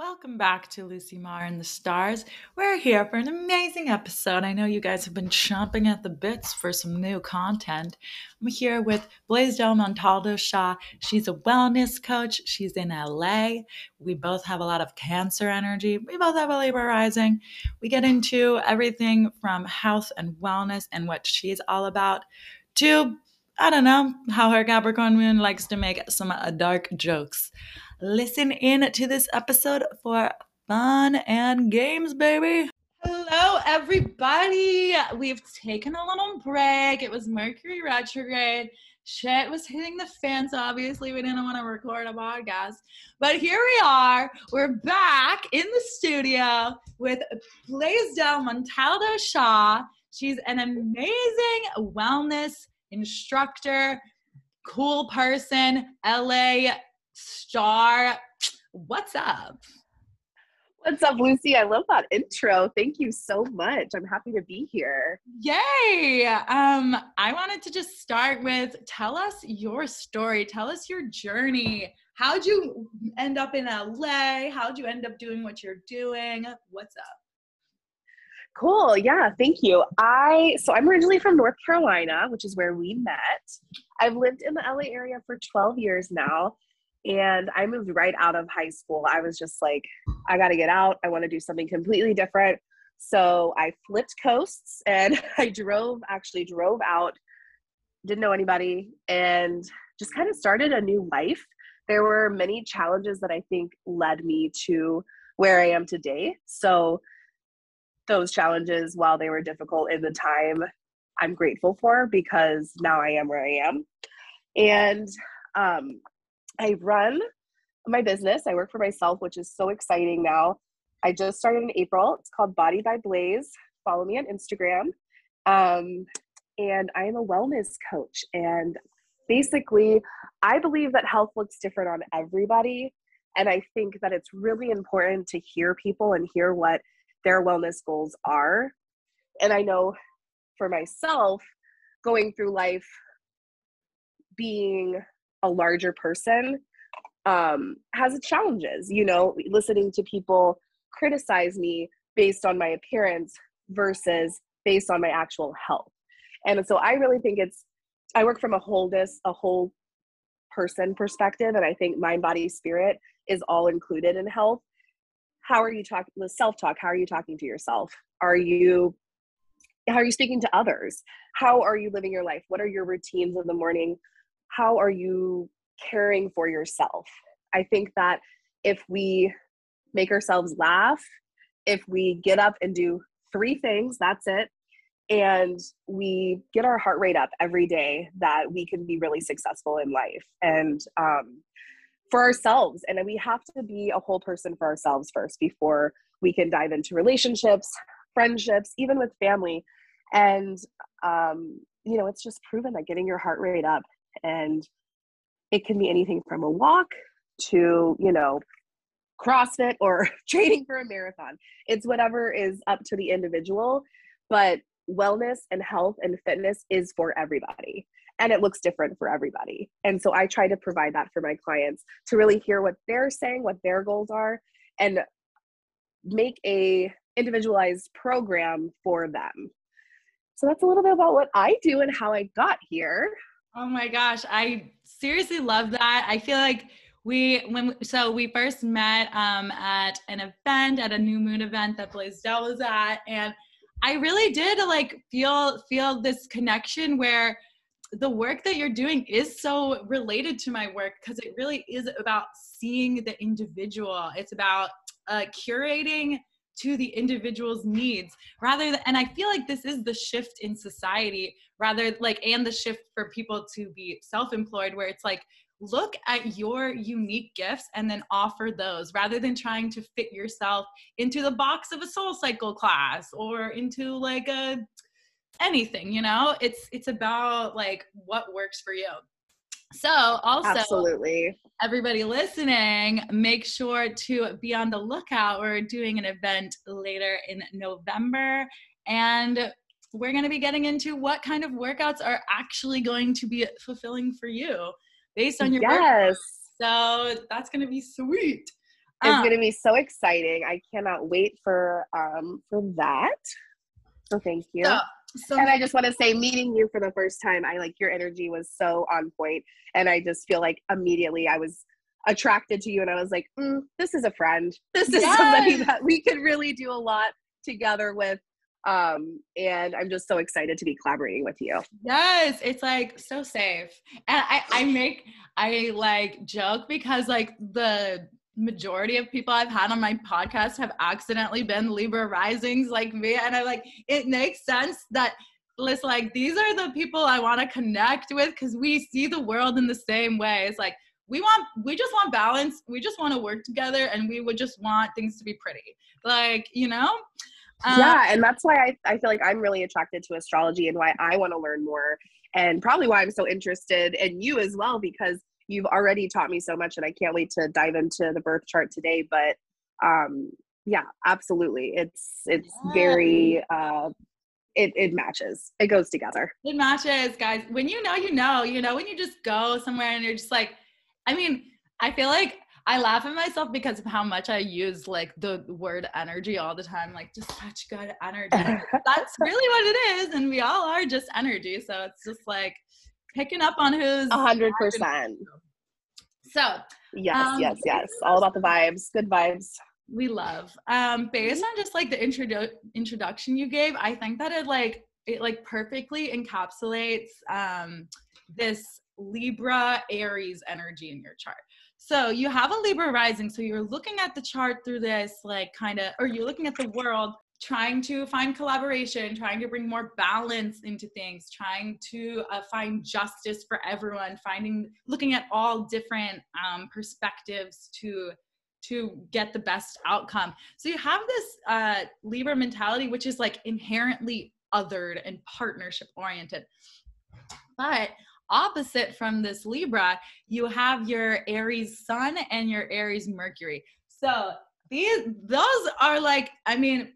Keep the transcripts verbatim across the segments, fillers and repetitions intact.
Welcome back to Lucy Marr and the Stars. We're here for an amazing episode. I know you guys have been chomping at the bits for some new content. I'm here with Blaisdell Montaldo Shaw. She's a wellness coach. She's in L A. We both have a lot of Cancer energy. We both have a Libra rising. We get into everything from health and wellness and what she's all about to, I don't know, how her Capricorn moon likes to make some uh, dark jokes. Listen in to this episode for fun and games, baby. Hello, everybody. We've taken a little break. It was Mercury retrograde. Shit was hitting the fan, so obviously we didn't want to record a podcast. But here we are. We're back in the studio with Blaisdell Montaldo Shaw. She's an amazing wellness instructor, cool person, L A star. What's up? What's up, Lucy? I love that intro. Thank you so much. I'm happy to be here. Yay. Um, I wanted to just start with, tell us your story. Tell us your journey. How'd you end up in L A? How'd you end up doing what you're doing? What's up? Cool. Yeah. Thank you. I, so I'm originally from North Carolina, which is where we met. I've lived in the L A area for twelve years now. And I moved right out of high school. I was just like, I got to get out. I want to do something completely different. So I flipped coasts and I drove, actually drove out, didn't know anybody, and just kind of started a new life. There were many challenges that I think led me to where I am today. So those challenges, while they were difficult in the time, I'm grateful for, because now I am where I am. And um, I run my business. I work for myself, which is so exciting now. I just started in April. It's called Body by Blaze. Follow me on Instagram. Um, and I am a wellness coach. And basically, I believe that health looks different on everybody. And I think that it's really important to hear people and hear what their wellness goals are. And I know for myself, going through life, being a larger person, um, has its challenges, you know, listening to people criticize me based on my appearance versus based on my actual health. And so I really think it's, I work from a wholeness, a whole person perspective. And I think mind, body, spirit is all included in health. How are you talking, self-talk? How are you talking to yourself? Are you, how are you speaking to others? How are you living your life? What are your routines in the morning? How are you caring for yourself? I think that if we make ourselves laugh, if we get up and do three things, that's it, and we get our heart rate up every day, that we can be really successful in life. And, um, for ourselves. And we have to be a whole person for ourselves first before we can dive into relationships, friendships, even with family. And, um, you know, it's just proven that getting your heart rate up, and it can be anything from a walk to, you know, CrossFit or training for a marathon. It's whatever is up to the individual, but wellness and health and fitness is for everybody. And it looks different for everybody. And so I try to provide that for my clients, to really hear what they're saying, what their goals are, and make a individualized program for them. So that's a little bit about what I do and how I got here. Oh my gosh. I seriously love that. I feel like we, when, so we first met um, at an event, at a new moon event that Blaisdell was at. And I really did like feel, feel this connection where the work that you're doing is so related to my work, because it really is about seeing the individual. It's about uh, curating to the individual's needs rather than, and I feel like this is the shift in society rather like, and the shift for people to be self-employed, where it's like, look at your unique gifts and then offer those, rather than trying to fit yourself into the box of a SoulCycle class or into like a, anything, you know, it's, it's about like what works for you. So also, absolutely, everybody listening, make sure to be on the lookout. We're doing an event later in November, and we're going to be getting into what kind of workouts are actually going to be fulfilling for you based on your yes. workouts. So that's going to be sweet. It's um, going to be so exciting. I cannot wait for um for that. So thank you. So, so and I just want to say, meeting you for the first time, I like your energy was so on point, and I just feel like immediately I was attracted to you, and I was like, mm, this is a friend. This is yes. somebody that we could really do a lot together with. Um, and I'm just so excited to be collaborating with you. Yes. It's like so safe. And I, I make, I like joke because like the majority of people I've had on my podcast have accidentally been Libra risings like me. And I like, it makes sense that it's like, these are the people I want to connect with, because we see the world in the same way. It's like, we want, we just want balance. We just want to work together, and we would just want things to be pretty. Like, you know? Um, yeah, and that's why I, I feel like I'm really attracted to astrology, and why I want to learn more, and probably why I'm so interested in you as well, because you've already taught me so much, and I can't wait to dive into the birth chart today. But um, yeah, absolutely. It's it's yeah. very, uh, it, it matches. It goes together. It matches, guys. When you know, you know, you know, when you just go somewhere and you're just like, I mean, I feel like I laugh at myself because of how much I use like the word energy all the time, like just such good energy. That's really what it is. And we all are just energy. So it's just like picking up on who's a hundred percent. So yes, um, yes, yes. All about the vibes, good vibes. We love, um, based on just like the introdu- introduction you gave, I think that it like, it like perfectly encapsulates, um, this Libra Aries energy in your chart. So you have a Libra rising, so you're looking at the chart through this, like kind of, or you're looking at the world, trying to find collaboration, trying to bring more balance into things, trying to uh, find justice for everyone, finding, looking at all different um, perspectives to, to get the best outcome. So you have this uh, Libra mentality, which is like inherently othered and partnership oriented, but opposite from this Libra, you have your Aries Sun and your Aries Mercury. So these, those are like, I mean,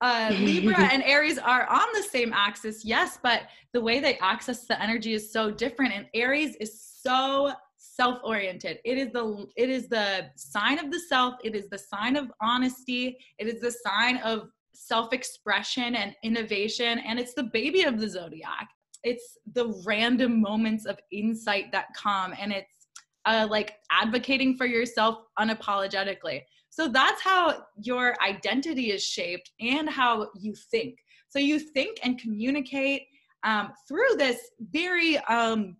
uh, Libra and Aries are on the same axis, yes, but the way they access the energy is so different. And Aries is so self-oriented. It is the, it is the sign of the self. It is the sign of honesty. It is the sign of self-expression and innovation. And it's the baby of the zodiac. It's the random moments of insight that come, and it's uh, like advocating for yourself unapologetically. So that's how your identity is shaped and how you think. So you think and communicate um, through this very, um,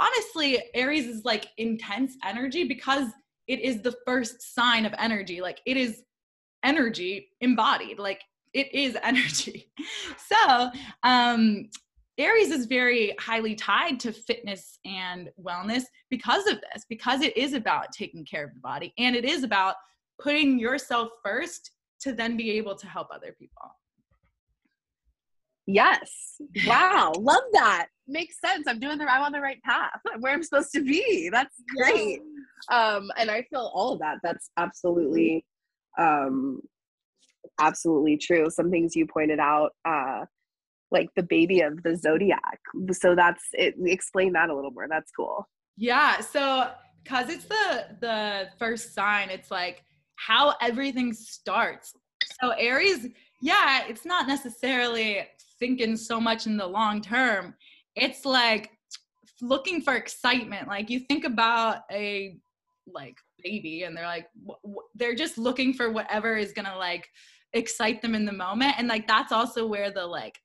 honestly, Aries is like intense energy because it is the first sign of energy. Like it is energy embodied, like it is energy. So, um, Aries is very highly tied to fitness and wellness because of this, because it is about taking care of the body, and it is about putting yourself first to then be able to help other people. Yes. Wow. Love that. Makes sense. I'm doing the, I'm on the right path where I'm supposed to be. That's great. Um, and I feel all of that. That's absolutely, um, absolutely true. Some things you pointed out, uh, like the baby of the zodiac. So that's it. Explain that a little more. That's cool. Yeah. So because it's the, the first sign, it's like how everything starts. So Aries, yeah, it's not necessarily thinking so much in the long term. It's like looking for excitement. Like you think about a like baby and they're like, w- w- they're just looking for whatever is going to like excite them in the moment. And like, that's also where the like,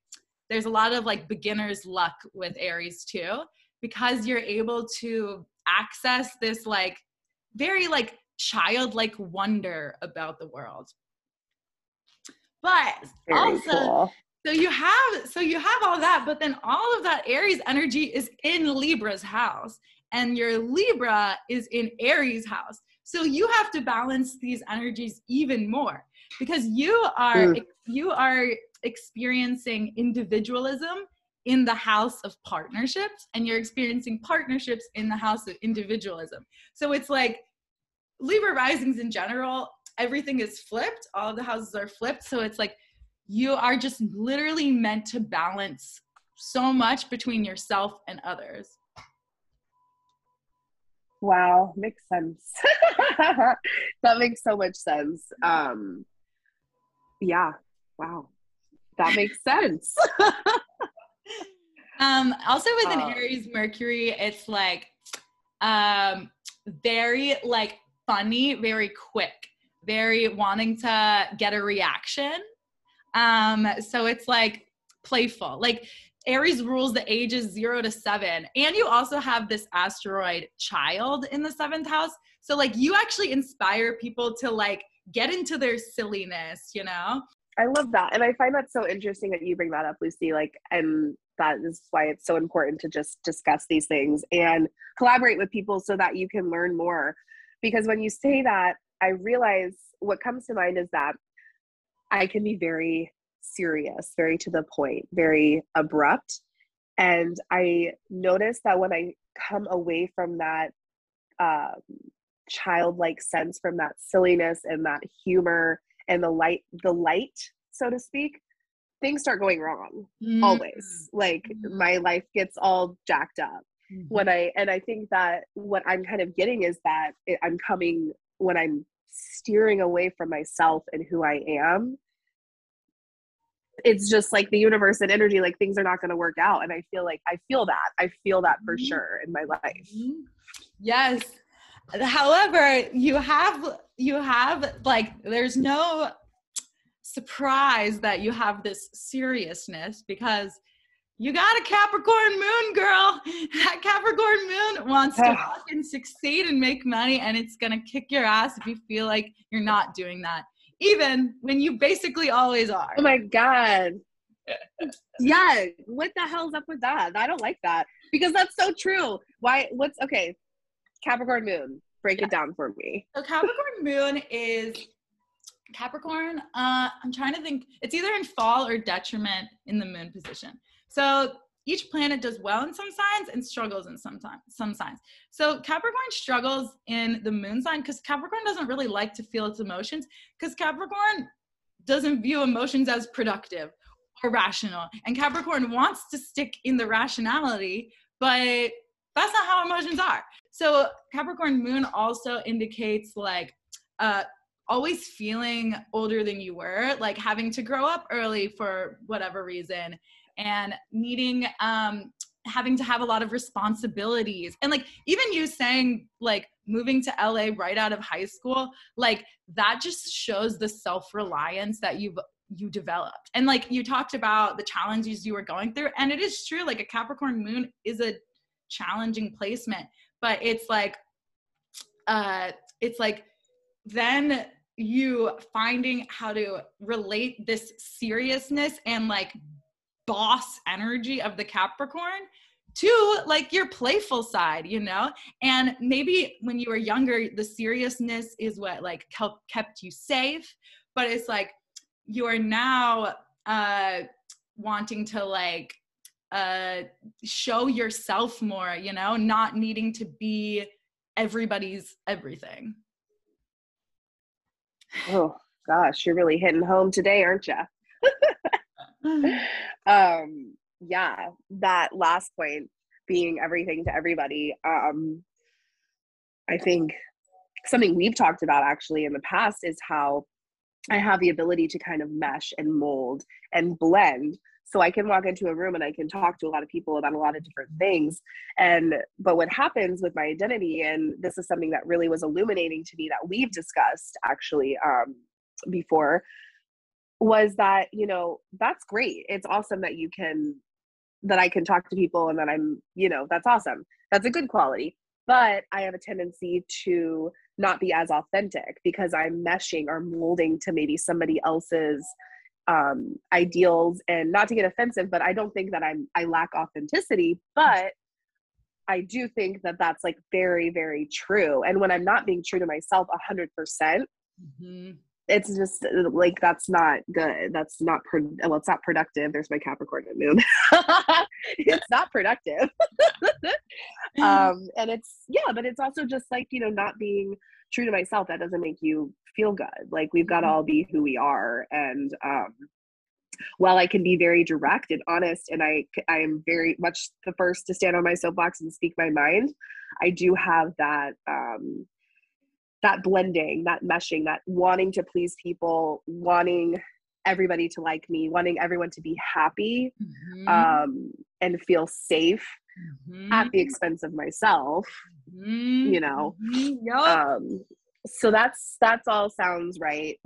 there's a lot of like beginner's luck with Aries too, because you're able to access this like very like childlike wonder about the world. But very also, cool. so you have, so you have all that, but then all of that Aries energy is in Libra's house, and your Libra is in Aries' house. So you have to balance these energies even more, because you are, mm. you are, experiencing individualism in the house of partnerships, and you're experiencing partnerships in the house of individualism. So it's like Libra risings in general, everything is flipped, all of the houses are flipped. So it's like you are just literally meant to balance so much between yourself and others. Wow, makes sense. That makes so much sense. Um, yeah, wow, that makes sense. um, also with an um, Aries Mercury, it's like um, very like funny, very quick, very wanting to get a reaction. Um, so it's like playful, like Aries rules the ages zero to seven. And you also have this asteroid child in the seventh house. So like you actually inspire people to like get into their silliness, you know? I love that. And I find that so interesting that you bring that up, Lucy. Like, and that is why it's so important to just discuss these things and collaborate with people so that you can learn more. Because when you say that, I realize what comes to mind is that I can be very serious, very to the point, very abrupt. And I notice that when I come away from that um, childlike sense, from that silliness and that humor and the light, the light, so to speak, things start going wrong. Mm. Always. Like my life gets all jacked up. Mm-hmm. When I, and I think that what I'm kind of getting is that it, I'm coming, when I'm steering away from myself and who I am, it's just like the universe and energy, like things are not going to work out. And I feel like, I feel that, I feel that for mm-hmm. sure in my life. Mm-hmm. Yes. However, you have, you have like, there's no surprise that you have this seriousness because you got a Capricorn moon, girl. That Capricorn moon wants to fucking succeed and make money. And it's going to kick your ass if you feel like you're not doing that, even when you basically always are. Oh my God. Yeah. What the hell's up with that? I don't like that because that's so true. Why? What's okay. Capricorn moon, break yeah. it down for me. So Capricorn moon is Capricorn. Uh, I'm trying to think, it's either in fall or detriment in the moon position. So each planet does well in some signs and struggles in some, time, some signs. So Capricorn struggles in the moon sign because Capricorn doesn't really like to feel its emotions because Capricorn doesn't view emotions as productive or rational. And Capricorn wants to stick in the rationality, but that's not how emotions are. So Capricorn moon also indicates like uh, always feeling older than you were, like having to grow up early for whatever reason. And needing, um, having to have a lot of responsibilities. And like, even you saying like moving to L A right out of high school, like that just shows the self-reliance that you've, you developed. And like, you talked about the challenges you were going through and it is true. Like a Capricorn moon is a challenging placement, but it's like, uh, it's like, then you finding how to relate this seriousness and like boss energy of the Capricorn to like your playful side, you know? And maybe when you were younger, the seriousness is what like kept you safe, but it's like, you are now uh, wanting to like uh, show yourself more, you know, not needing to be everybody's everything. Oh gosh, you're really hitting home today, aren't you? Um, yeah, that last point being everything to everybody. Um, I think something we've talked about actually in the past is how I have the ability to kind of mesh and mold and blend. So I can walk into a room and I can talk to a lot of people about a lot of different things. And, but what happens with my identity, and this is something that really was illuminating to me that we've discussed actually, um, before, was that, you know, that's great. It's awesome that you can, that I can talk to people and that I'm, you know, that's awesome. That's a good quality. But I have a tendency to not be as authentic because I'm meshing or molding to maybe somebody else's um, ideals, and not to get offensive, but I don't think that I'm, I lack authenticity, but I do think that that's like very, very true. And when I'm not being true to myself a hundred percent, it's just like, that's not good. That's not, pro- well, it's not productive. There's my Capricorn moon. It's not productive. um, and it's, yeah, but it's also just like, you know, not being true to myself. That doesn't make you feel good. Like we've got to all be who we are. And um, while I can be very direct and honest, and I, I am very much the first to stand on my soapbox and speak my mind, I do have that, um, that blending, that meshing, that wanting to please people, wanting everybody to like me, wanting everyone to be happy, mm-hmm. um, and feel safe mm-hmm. at the expense of myself, mm-hmm. you know? Mm-hmm. Yep. Um, so that's, that's all sounds right.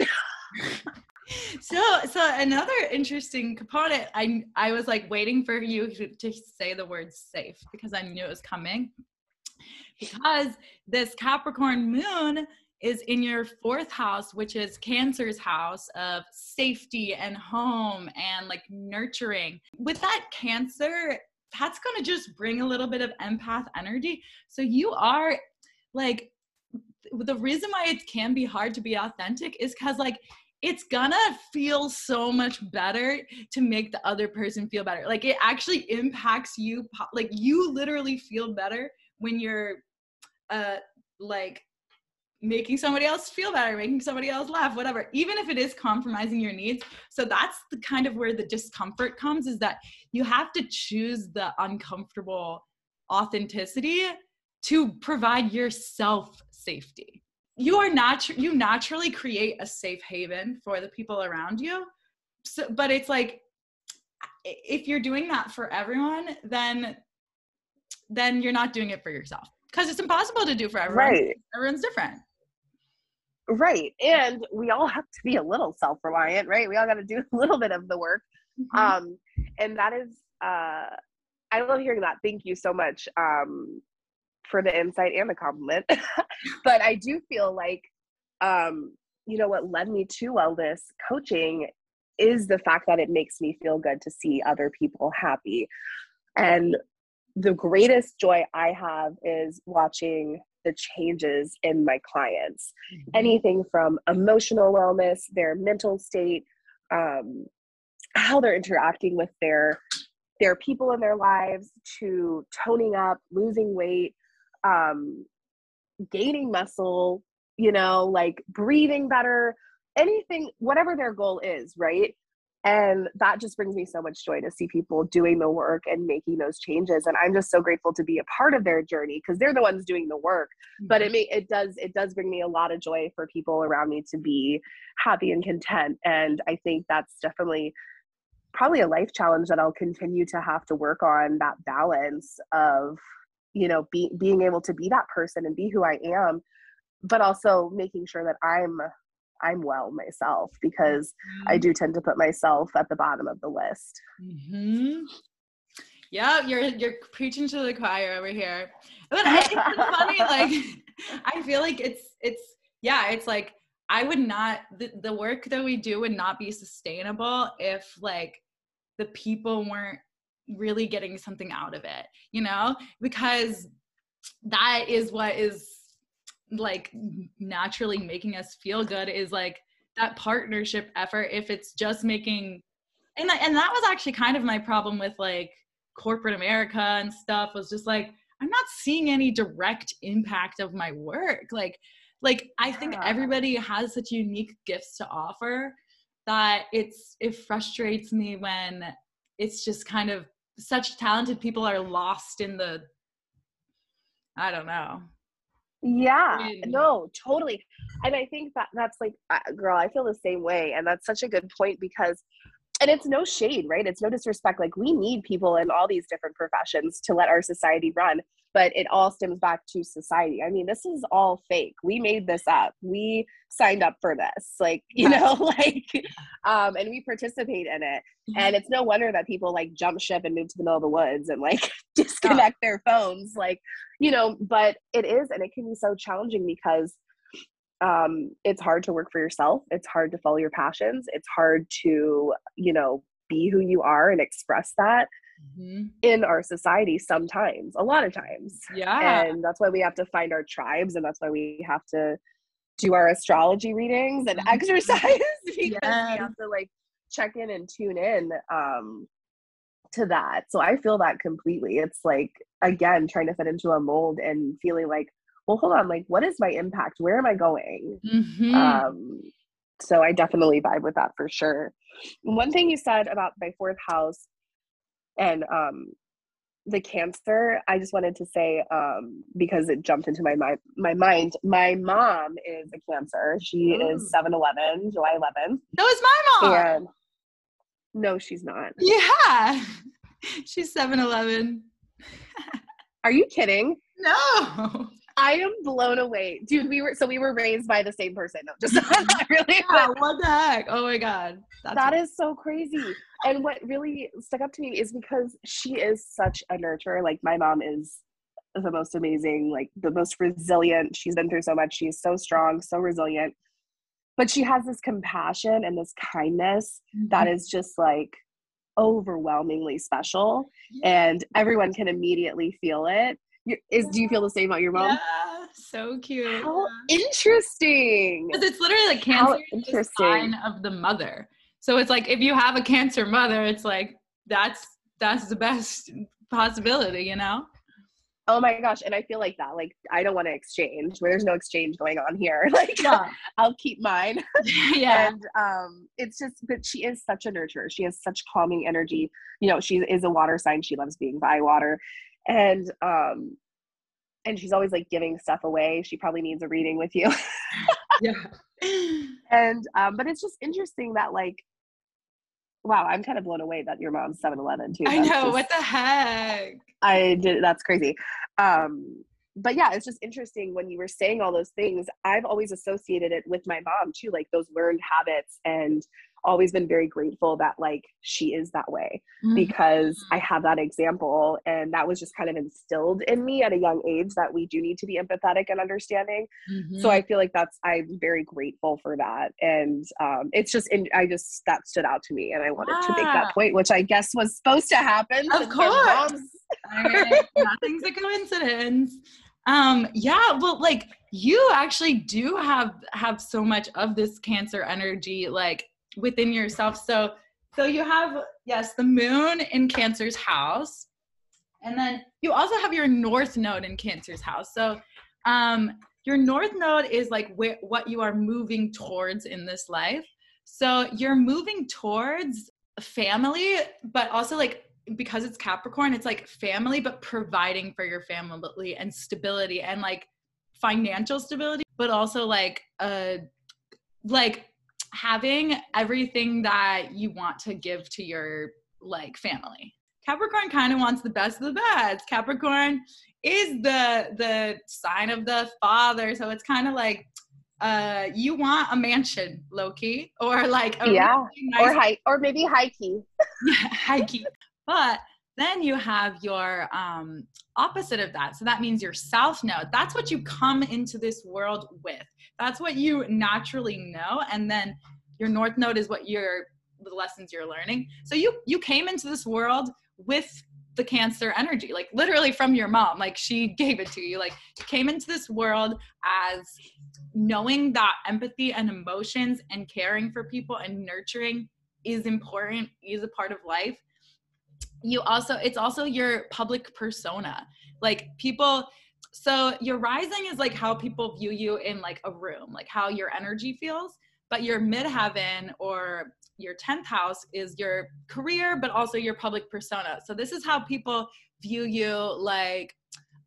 So, so another interesting component, I, I was like waiting for you to, to say the word safe because I knew it was coming, because this Capricorn moon is in your fourth house, which is Cancer's house of safety and home and like nurturing. With that Cancer, that's going to just bring a little bit of empath energy. So you are like, the reason why it can be hard to be authentic is because like, it's gonna feel so much better to make the other person feel better. Like it actually impacts you. Like you literally feel better when you're uh, like making somebody else feel better, making somebody else laugh, whatever, even if it is compromising your needs. So that's the kind of where the discomfort comes, is that you have to choose the uncomfortable authenticity to provide yourself safety. You are natu- you naturally create a safe haven for the people around you. So, but it's like, if you're doing that for everyone, then, then you're not doing it for yourself, because it's impossible to do for everyone. Right. Everyone's different. Right. And we all have to be a little self-reliant, right? We all got to do a little bit of the work. Mm-hmm. Um, and that is, uh, I love hearing that. Thank you so much. Um, for the insight and the compliment. But I do feel like, um, you know, what led me to wellness coaching is the fact that it makes me feel good to see other people happy. And the greatest joy I have is watching the changes in my clients, mm-hmm. anything from emotional wellness, their mental state, um, how they're interacting with their, their people in their lives, to toning up, losing weight, um, gaining muscle, you know, like breathing better, anything, whatever their goal is. Right. And that just brings me so much joy to see people doing the work and making those changes. And I'm just so grateful to be a part of their journey, because they're the ones doing the work, mm-hmm. but it may, it does, it does bring me a lot of joy for people around me to be happy and content. And I think that's definitely probably a life challenge that I'll continue to have to work on, that balance of, you know, be, being able to be that person and be who I am, but also making sure that I'm, I'm well myself, because mm-hmm. I do tend to put myself at the bottom of the list. Mm-hmm. Yeah. You're, you're preaching to the choir over here. But I, it's funny. Like, I feel like it's, it's, yeah, it's like, I would not, the, the work that we do would not be sustainable if like the people weren't really getting something out of it, you know, because that is what is like naturally making us feel good, is like that partnership effort. If it's just making, and and that was actually kind of my problem with like corporate America and stuff, was just like, I'm not seeing any direct impact of my work. Like, like I think everybody has such unique gifts to offer that it's, it frustrates me when it's just kind of such talented people are lost in the, I don't know. Yeah, in. No, totally. And I think that that's like, uh, girl, I feel the same way. And that's such a good point, because, and it's no shade, right? It's no disrespect. Like, we need people in all these different professions to let our society run, but it all stems back to society. I mean, this is all fake. We made this up. We signed up for this, like, you know, like, um, and we participate in it. And it's no wonder that people like jump ship and move to the middle of the woods and like disconnect oh. their phones, like, you know, but it is, and it can be so challenging, because um, it's hard to work for yourself. It's hard to follow your passions. It's hard to, you know, be who you are and express that. Mm-hmm. In our society sometimes, a lot of times. Yeah. And that's why we have to find our tribes, and that's why we have to do our astrology readings and mm-hmm. exercise, because yeah. we have to like check in and tune in um to that. So I feel that completely. It's like, again, trying to fit into a mold and feeling like, well, hold on, like, what is my impact? Where am I going? Mm-hmm. Um So I definitely vibe with that for sure. One thing you said about my fourth house and um, the Cancer, I just wanted to say, um, because it jumped into my, my, my mind, my mom is a Cancer. She mm. is seven eleven, July eleventh. So is my mom. And no, she's not. Yeah. She's seven eleven. Are you kidding? No. I am blown away. Dude, we were, so we were raised by the same person. No, just not really. Yeah, what the heck? Oh my God. That's that is so crazy. And what really stuck up to me is because she is such a nurturer. Like my mom is the most amazing, like the most resilient. She's been through so much. She is so strong, so resilient, but she has this compassion and this kindness mm-hmm. that is just like overwhelmingly special, yeah. and everyone can immediately feel it. Is do you feel the same about your mom? Yeah, so cute. How interesting. Because it's literally like Cancer is the sign of the mother. So it's like if you have a Cancer mother, it's like that's that's the best possibility, you know? Oh my gosh. And I feel like that. Like I don't want to exchange. Where there's no exchange going on here. Like yeah. I'll keep mine. Yeah. And um it's just, but she is such a nurturer. She has such calming energy. You know, she is a water sign. She loves being by water. And, um, and she's always like giving stuff away. She probably needs a reading with you. Yeah. And, um, but it's just interesting that like, wow, I'm kind of blown away that your mom's seven eleven too. I that's know. Just, what the heck? I did. That's crazy. Um, but yeah, it's just interesting when you were saying all those things, I've always associated it with my mom too, like those learned habits, and always been very grateful that like she is that way mm-hmm. because I have that example, and that was just kind of instilled in me at a young age that we do need to be empathetic and understanding. Mm-hmm. So I feel like that's, I'm very grateful for that. And um, it's just, in, I just, that stood out to me, and I wanted ah. to make that point, which I guess was supposed to happen. Of course. Right. Nothing's a coincidence. Um, yeah, well, like you actually do have, have so much of this Cancer energy, like within yourself. So, so you have, yes, the moon in Cancer's house. And then you also have your North node in Cancer's house. So, um, your North node is like wh- what you are moving towards in this life. So you're moving towards family, but also like, because it's Capricorn, it's like family, but providing for your family and stability and like financial stability, but also like, uh, like, having everything that you want to give to your like family. Capricorn kind of wants the best of the best. Capricorn is the the sign of the father, so it's kind of like uh you want a mansion, low key, or like a yeah, really nice or high, or maybe high key. Yeah, high key. But then you have your um, opposite of that. So that means your South node. That's what you come into this world with. That's what you naturally know. And then your North node is what you're, the lessons you're learning. So you, you came into this world with the Cancer energy, like literally from your mom, like she gave it to you. Like you came into this world as knowing that empathy and emotions and caring for people and nurturing is important, is a part of life. You also, it's also your public persona, like people. So your rising is like how people view you in like a room, like how your energy feels, but your midheaven or your tenth house is your career, but also your public persona. So this is how people view you, like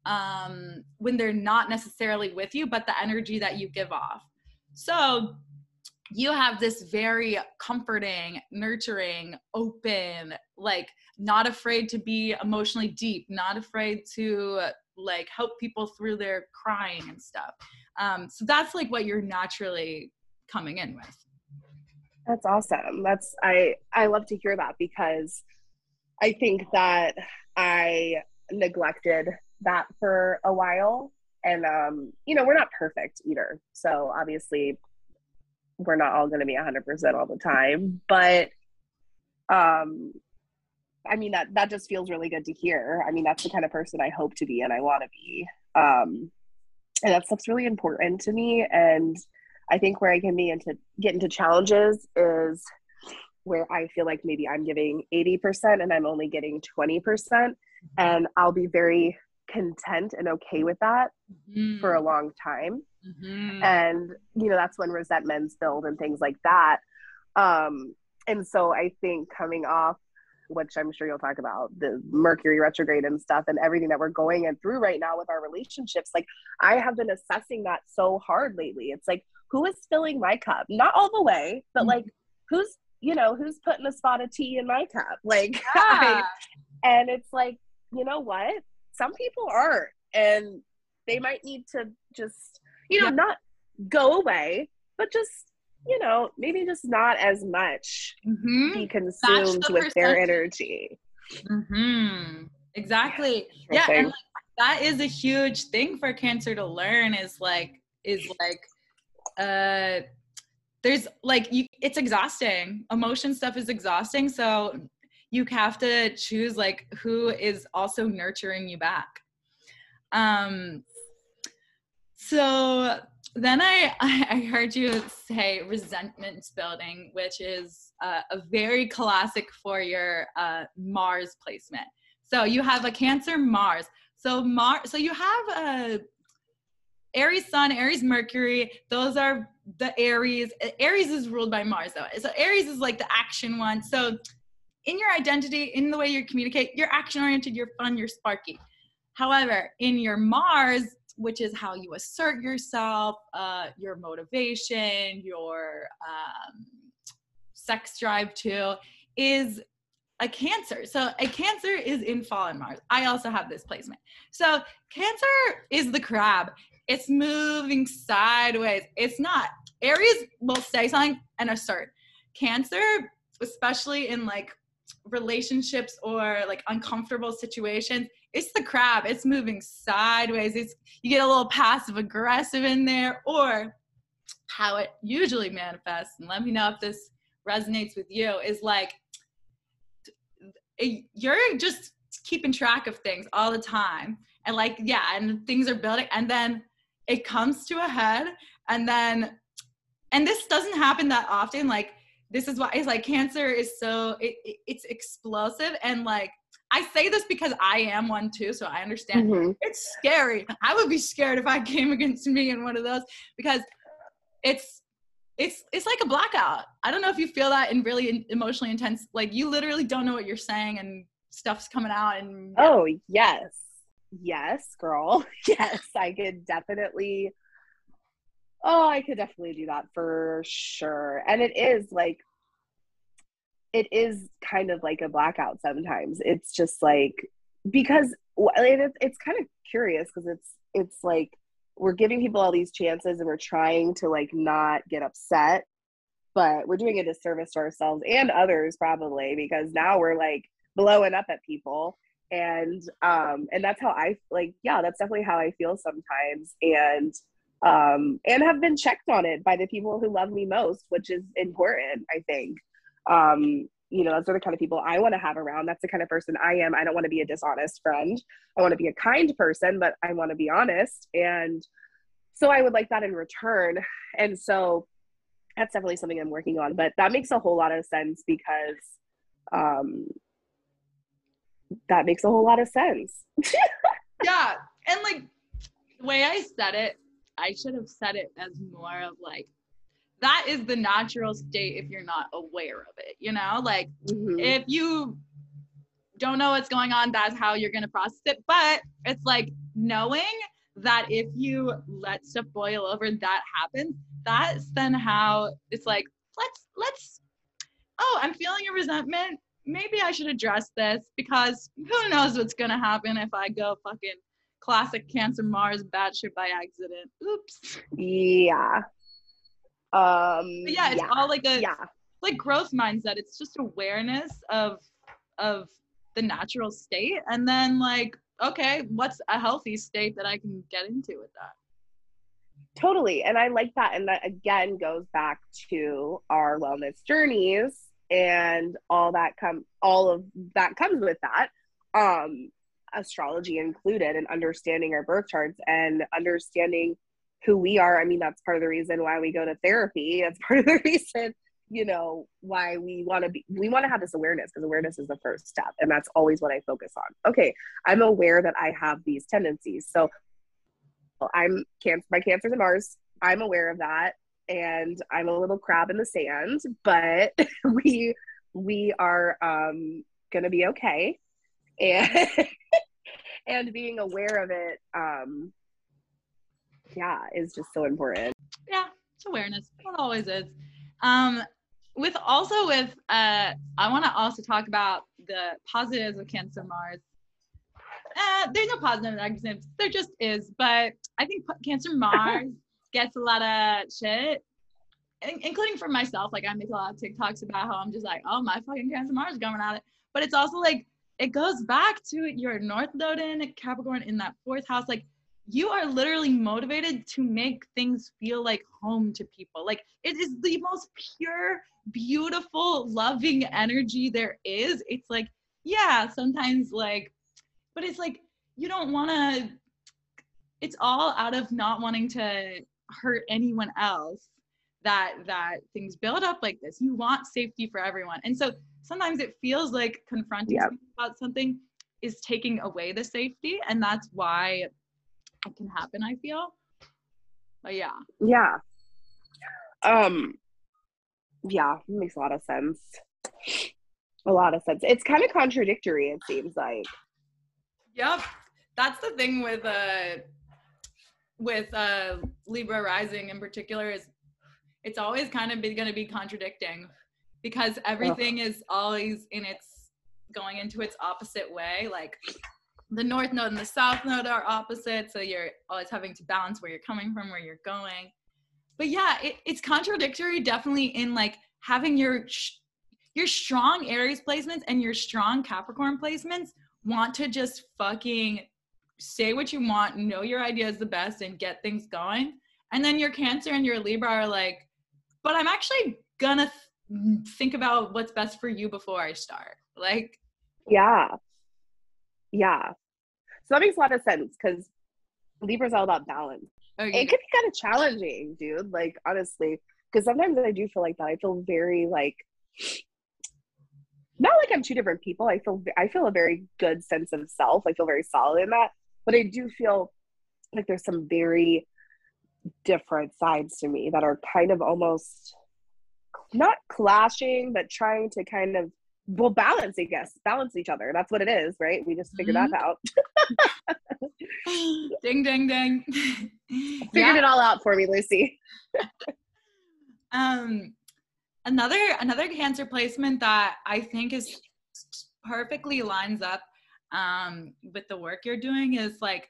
um, when they're not necessarily with you, but the energy that you give off. So you have this very comforting, nurturing, open, like not afraid to be emotionally deep, not afraid to like help people through their crying and stuff. Um, so that's like what you're naturally coming in with. That's awesome. That's, I, I love to hear that, because I think that I neglected that for a while, and um, you know, we're not perfect either. So obviously we're not all going to be one hundred percent all the time, but um, I mean, that, that just feels really good to hear. I mean, that's the kind of person I hope to be and I want to be. Um, and that stuff's really important to me. And I think where I can be into, get into challenges is where I feel like maybe I'm giving eighty percent and I'm only getting twenty percent, and I'll be very content and okay with that mm. for a long time. Mm-hmm. And, you know, that's when resentments build and things like that. Um, and so I think coming off, which I'm sure you'll talk about, the Mercury retrograde and stuff and everything that we're going and through right now with our relationships, like I have been assessing that so hard lately. It's like, who is filling my cup? Not all the way, but like, who's, you know, who's putting a spot of tea in my cup? Like, yeah. I, and it's like, you know what? Some people aren't, and they might need to just, you know, yeah. not go away, but just, you know, maybe just not as much mm-hmm. be consumed the with their energy. Mm-hmm. Exactly. Yeah. yeah. And like, that is a huge thing for Cancer to learn is like, is like, uh, there's like, you, it's exhausting. Emotion stuff is exhausting. So you have to choose like who is also nurturing you back. Um, so then I, I heard you say resentment building, which is uh, a very classic for your uh, Mars placement. So you have a Cancer Mars. So Mar- so you have a Aries Sun, Aries Mercury. Those are the Aries. Aries is ruled by Mars, though. So Aries is like the action one. So in your identity, in the way you communicate, you're action-oriented, you're fun, you're sparky. However, in your Mars, which is how you assert yourself, uh, your motivation, your um, sex drive too, is a Cancer. So a Cancer is in fallen Mars. I also have this placement. So Cancer is the crab. It's moving sideways. It's not. Aries will say something and assert. Cancer, especially in like relationships or like uncomfortable situations, it's the crab. It's moving sideways. It's, you get a little passive aggressive in there, or how it usually manifests. And let me know if this resonates with you, is like, you're just keeping track of things all the time. And like, yeah, and things are building, and then it comes to a head. And then, and this doesn't happen that often. Like, this is why it's like Cancer is so, it, it, it's explosive. And like, I say this because I am one too, so I understand. Mm-hmm. It's scary. I would be scared if I came against me in one of those, because it's it's it's like a blackout. I don't know if you feel that in really emotionally intense, like you literally don't know what you're saying and stuff's coming out. And yeah. Oh, yes. Yes, girl. Yes, I could definitely. Oh, I could definitely do that for sure. And it is like, it is kind of like a blackout sometimes. It's just like, because it's, it's kind of curious, because it's, it's like we're giving people all these chances and we're trying to like not get upset, but we're doing a disservice to ourselves and others probably, because now we're like blowing up at people. And, um, and that's how I like, yeah, that's definitely how I feel sometimes. And, um, and have been checked on it by the people who love me most, which is important, I think. Um, you know, those are the kind of people I want to have around. That's the kind of person I am. I don't want to be a dishonest friend. I want to be a kind person, but I want to be honest. And so I would like that in return. And so that's definitely something I'm working on, but that makes a whole lot of sense because, um, that makes a whole lot of sense. Yeah. And like the way I said it, I should have said it as more of like, that is the natural state if you're not aware of it, you know, like mm-hmm. if you don't know what's going on, that's how you're going to process it. But it's like knowing that if you let stuff boil over, that happens. That's then how it's like, let's, let's, oh, I'm feeling a resentment. Maybe I should address this, because who knows what's going to happen if I go fucking classic Cancer Mars bad shit by accident. Oops. Yeah. Um, but yeah, it's yeah, all like a yeah. like growth mindset. It's just awareness of of the natural state, and then like, okay, what's a healthy state that I can get into with that? Totally, and I like that, and that again goes back to our wellness journeys and all that come all of that comes with that, um, astrology included, and understanding our birth charts and understanding who we are. I mean, that's part of the reason why we go to therapy. That's part of the reason, you know, why we want to be, we want to have this awareness, because awareness is the first step. And that's always what I focus on. Okay, I'm aware that I have these tendencies. So I'm Cancer, my Cancer's in Mars. I'm aware of that. And I'm a little crab in the sand, but we, we are um, going to be okay. And, and being aware of it, um, yeah, is just so important. Yeah. It's awareness. It always is. Um, with also with, uh, I want to also talk about the positives of Cancer Mars. Uh, there's no positive negatives. There just is. But I think Cancer Mars gets a lot of shit, in- including from myself. Like, I make a lot of TikToks about how I'm just like, oh, my fucking Cancer Mars is going at it. But it's also like, it goes back to your North node in Capricorn in that fourth house. Like, you are literally motivated to make things feel like home to people. Like, it is the most pure, beautiful, loving energy there is. It's like, yeah, sometimes like, but it's like, you don't want to, it's all out of not wanting to hurt anyone else that, that things build up like this. You want safety for everyone. And so sometimes it feels like confronting yep. someone about something is taking away the safety. And that's why it can happen, I feel. But yeah. Yeah. Um, yeah, it makes a lot of sense. A lot of sense. It's kind of contradictory, it seems like. Yep. That's the thing with uh with uh Libra rising in particular, is it's always kind of going to be contradicting, because everything Ugh. is always in its going into its opposite way. Like, the North node and the South node are opposite, so you're always having to balance where you're coming from, where you're going. But yeah, it, it's contradictory, definitely, in like having your your strong Aries placements and your strong Capricorn placements want to just fucking say what you want, know your idea is the best, and get things going. And then your Cancer and your Libra are like, but I'm actually gonna th- think about what's best for you before I start. Like, yeah. Yeah. So that makes a lot of sense, because Libra's all about balance. Oh, yeah. It could be kind of challenging, dude. Like, honestly, because sometimes I do feel like that. I feel very like, not like I'm two different people. I feel, I feel a very good sense of self. I feel very solid in that, but I do feel like there's some very different sides to me that are kind of almost not clashing, but trying to kind of, We'll balance, I guess. Balance each other. That's what it is, right? We just figured mm-hmm. that out. Ding, ding, ding. Figured yeah. it all out for me, Lucy. um, another another Cancer placement that I think is perfectly lines up um, with the work you're doing is like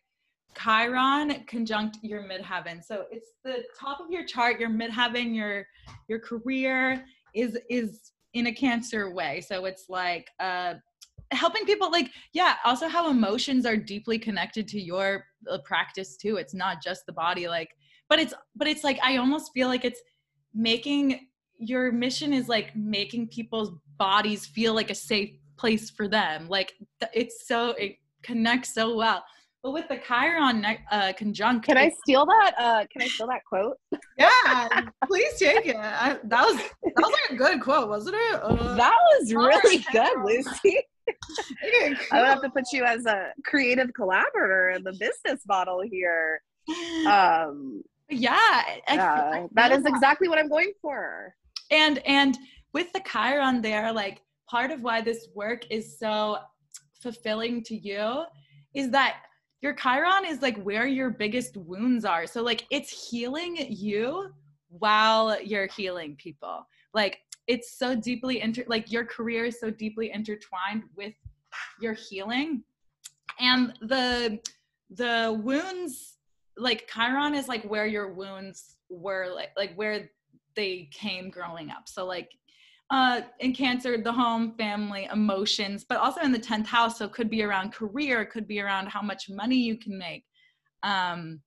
Chiron conjunct your midheaven. So it's the top of your chart, your midheaven, your your career is is. in a Cancer way. So it's like uh, helping people, like, yeah, also how emotions are deeply connected to your uh, practice too. It's not just the body, like, but it's, but it's like, I almost feel like it's making, your mission is like making people's bodies feel like a safe place for them. Like th- it's so, it connects so well. But with the Chiron uh, conjunct. Can I steal that? Uh, can I steal that quote? Yeah, please take it. I, that was that was like a good quote, wasn't it? Uh, that was really good, Lucy. Cool. I would have to put you as a creative collaborator in the business model here. Um, yeah, I, I, uh, I that is that. exactly what I'm going for. And and with the Chiron there, like, part of why this work is so fulfilling to you is that your Chiron is like where your biggest wounds are. So like it's healing you while you're healing people. Like it's so deeply, inter- like your career is so deeply intertwined with your healing. And the the wounds, like Chiron is like where your wounds were, like, like where they came growing up. So like uh, in Cancer, the home, family, emotions, but also in the tenth house. So it could be around career, it could be around how much money you can make. Um,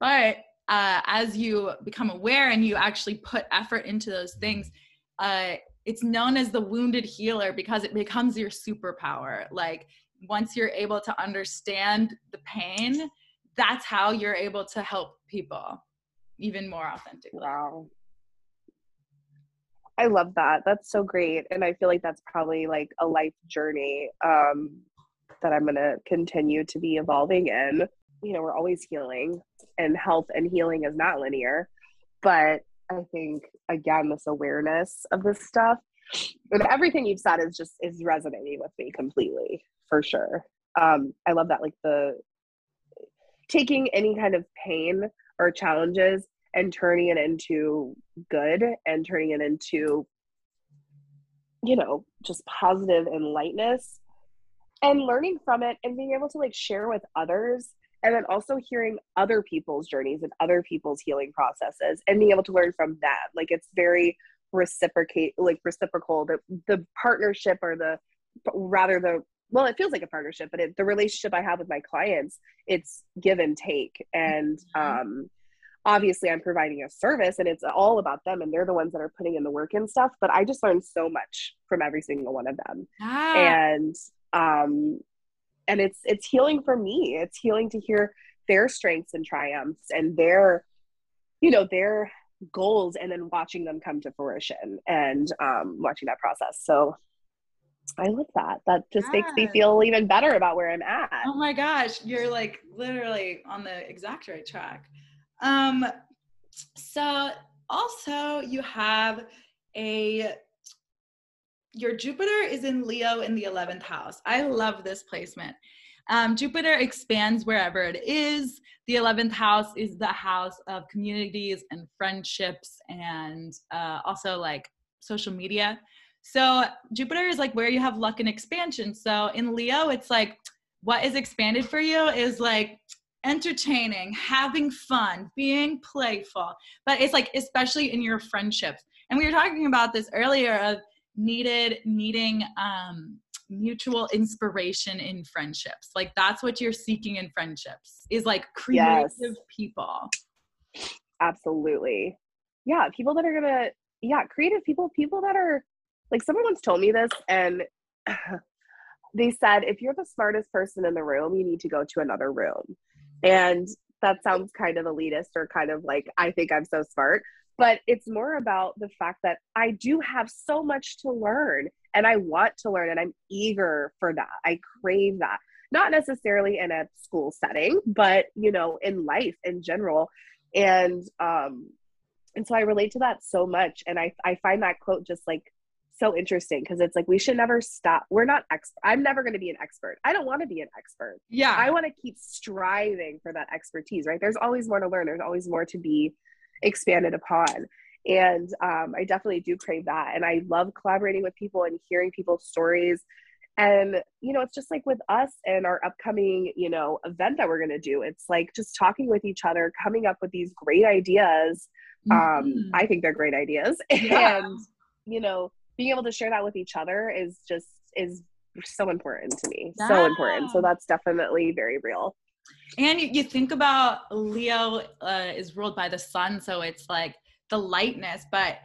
but uh, as you become aware and you actually put effort into those things, uh, it's known as the wounded healer because it becomes your superpower. Like once you're able to understand the pain, that's how you're able to help people even more authentically. Wow. I love that. That's so great. And I feel like that's probably like a life journey um, that I'm going to continue to be evolving in. you know, we're always healing, and health and healing is not linear. But I think, again, this awareness of this stuff and everything you've said is just, is resonating with me completely, for sure. Um, I love that, like the taking any kind of pain or challenges and turning it into good and turning it into, you know, just positive and lightness, and learning from it and being able to like share with others, and then also hearing other people's journeys and other people's healing processes and being able to learn from that. Like it's very reciprocate, like reciprocal, the, the partnership or the, rather the, well, it feels like a partnership, but it, the relationship I have with my clients, it's give and take. And um, obviously I'm providing a service and it's all about them, and they're the ones that are putting in the work and stuff. But I just learned so much from every single one of them. Ah. And, um, and it's, it's healing for me. It's healing to hear their strengths and triumphs and their, you know, their goals, and then watching them come to fruition and um, watching that process. So I love that. That just yeah. makes me feel even better about where I'm at. Oh my gosh. You're like literally on the exact right track. Um, so also you have a, your Jupiter is in Leo in the eleventh house. I love this placement. Um, Jupiter expands wherever it is. The eleventh house is the house of communities and friendships, and uh, also like social media. So Jupiter is like where you have luck and expansion. So in Leo, it's like what is expanded for you is like entertaining, having fun, being playful. But it's like especially in your friendships. And we were talking about this earlier of needed needing um, mutual inspiration in friendships. Like that's what you're seeking in friendships is like creative yes. people. Absolutely. Yeah, people that are gonna yeah, creative people, people that are like, someone once told me this, and they said, if you're the smartest person in the room, you need to go to another room. And that sounds kind of elitist or kind of like, I think I'm so smart, but it's more about the fact that I do have so much to learn, and I want to learn, and I'm eager for that. I crave that, not necessarily in a school setting, but, you know, in life in general. And, um, and so I relate to that so much. And I, I find that quote just like, so interesting, because it's like we should never stop. We're not ex- I'm never going to be an expert. I don't want to be an expert. Yeah. I want to keep striving for that expertise, right? There's always more to learn. There's always more to be expanded upon. And um, I definitely do crave that. And I love collaborating with people and hearing people's stories. And, you know, it's just like with us and our upcoming, you know, event that we're going to do, it's like just talking with each other, coming up with these great ideas. Mm-hmm. Um, I think they're great ideas. Yeah. And, you know, being able to share that with each other is just, is so important to me. Yeah. So important. So that's definitely very real. And you, you think about Leo uh, is ruled by the sun. So it's like the lightness, but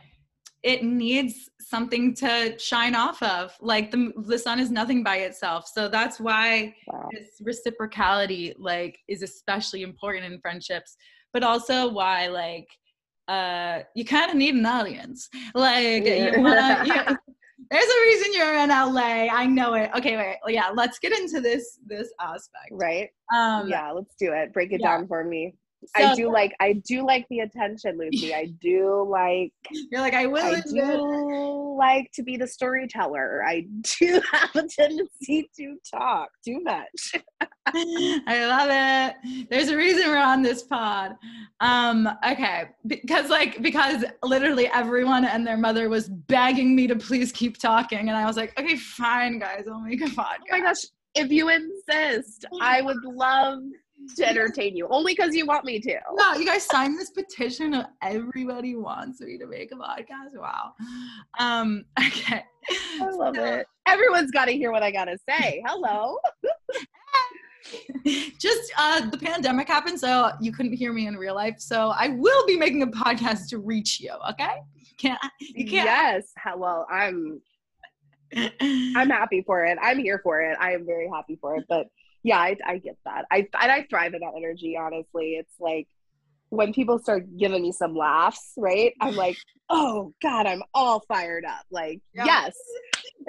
it needs something to shine off of. Like the, the sun is nothing by itself. So that's why wow. this reciprocality like is especially important in friendships, but also why like, Uh, you kind of need an audience. Like, yeah. you wanna, you, there's a reason you're in L A. I know it. Okay, wait. Yeah, let's get into this this aspect. Right. Um, yeah, let's do it. Break it yeah. down for me. So, I do like. I do like the attention, Lucy. I do like. You're like I will. I do it. Like to be the storyteller. I do have a tendency to talk too much. I love it. There's a reason we're on this pod. Um, okay. Because like, because literally everyone and their mother was begging me to please keep talking. And I was like, okay, fine guys, I'll make a podcast. Oh my gosh. If you insist, I would love to entertain you only because you want me to. No, you guys signed this petition of everybody wants me to make a podcast. Wow. Um, okay. I love so, it. Everyone's got to hear what I got to say. Hello. Just uh the pandemic happened, so you couldn't hear me in real life, so I will be making a podcast to reach you. Okay, can't you can't yes well I'm I'm happy for it. I'm here for it. I am very happy for it. But yeah, I, I get that. I and I thrive in that energy, honestly. It's like when people start giving me some laughs, right? I'm like, oh God, I'm all fired up. Like, yeah. Yes,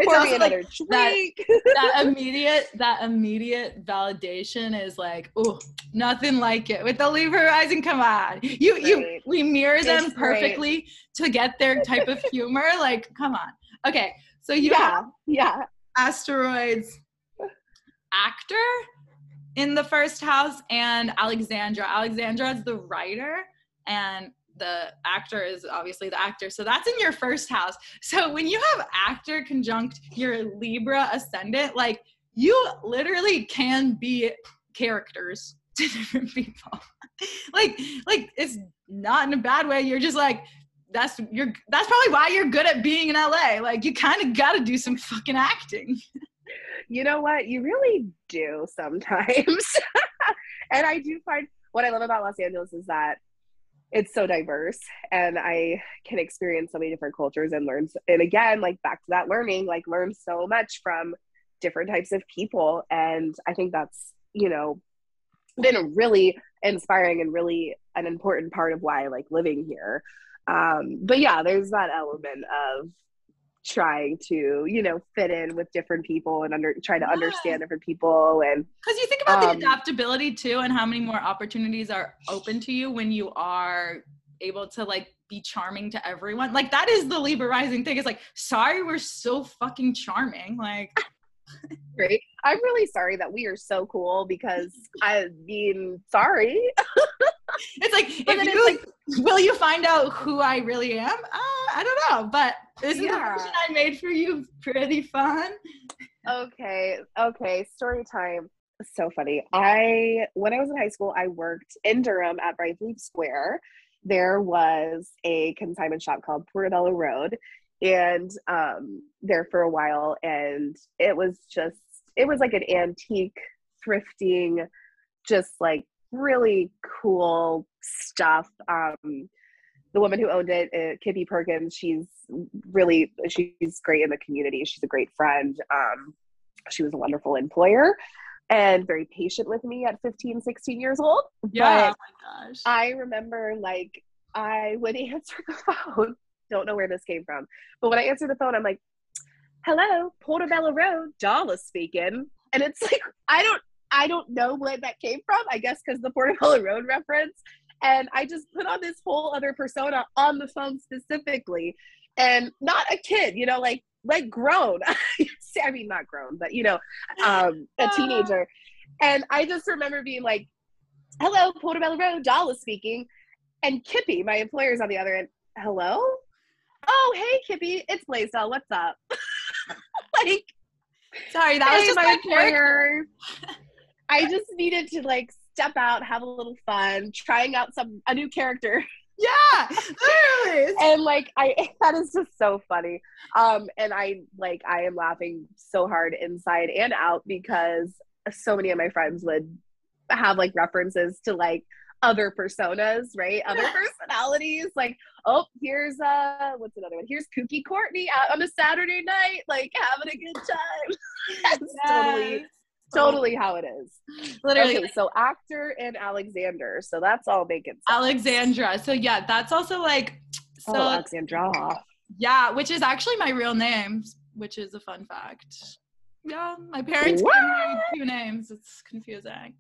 Pour me another like drink. That, that immediate, that immediate validation is like, oh, nothing like it with the Libra rising. Come on, you, right. you, we mirror it's them perfectly right. to get their type of humor. Like, come on. Okay, so you yeah, have yeah, asteroids, actor in the first house, and Alexandra. Alexandra is the writer, and the actor is obviously the actor. So that's in your first house. So when you have actor conjunct your Libra ascendant, like you literally can be characters to different people. like, like it's not in a bad way. You're just like, that's you're, that's probably why you're good at being in L A. Like you kind of got to do some fucking acting. You know what? You really do sometimes. And I do find what I love about Los Angeles is that it's so diverse and I can experience so many different cultures and learn. And again, like back to that learning, like learn so much from different types of people. And I think that's, you know, been really inspiring and really an important part of why I like living here. Um, but yeah, there's that element of trying to, you know, fit in with different people and under try to yeah. understand different people. And because you think about um, the adaptability too, and how many more opportunities are open to you when you are able to like be charming to everyone. Like that is the Libra rising thing. It's like, sorry, we're so fucking charming. Like, great. I'm really sorry that we are so cool because I mean, sorry. It's like, if then you, it's like, will you find out who I really am? Uh, I don't know, but isn't yeah. the version I made for you pretty fun? Okay, okay, story time. So funny. I, when I was in high school, I worked in Durham at Brightleaf Square. There was a consignment shop called Portobello Road, and um, there for a while, and it was just, it was like an antique thrifting, just like really cool stuff. Um, the woman who owned it, uh, Kippy Perkins, she's really, she's great in the community. She's a great friend. Um, she was a wonderful employer and very patient with me at fifteen, sixteen years old. Yeah. But oh my gosh. I remember like, I would answer the phone. Don't know where this came from, but when I answer the phone, I'm like, hello, Portobello Road, Dala speaking. And it's like, I don't, I don't know where that came from, I guess because the Portobello Road reference. And I just put on this whole other persona on the phone specifically. And not a kid, you know, like like grown. I mean, not grown, but, you know, um, a teenager. And I just remember being like, hello, Portobello Road, Dala speaking. And Kippy, my employer's on the other end, hello? Oh, hey, Kippy, it's Blaisdell, what's up? Like, sorry, that hey, was just my, my employer. I just needed to like step out, have a little fun, trying out some, a new character. Yeah, literally. And like, I, that is just so funny. Um, and I like, I am laughing so hard inside and out because so many of my friends would have like references to like other personas, right? Other personalities. Like, oh, here's uh, what's another one? Here's Kooky Courtney out on a Saturday night, like having a good time. That's yes. totally. Totally how it is. Literally. Okay, so actor and Alexander. So that's all making sense. Alexandra. So yeah, that's also like so oh, Alexandra. Yeah, which is actually my real name, which is a fun fact. Yeah, my parents what? gave me two names. It's confusing.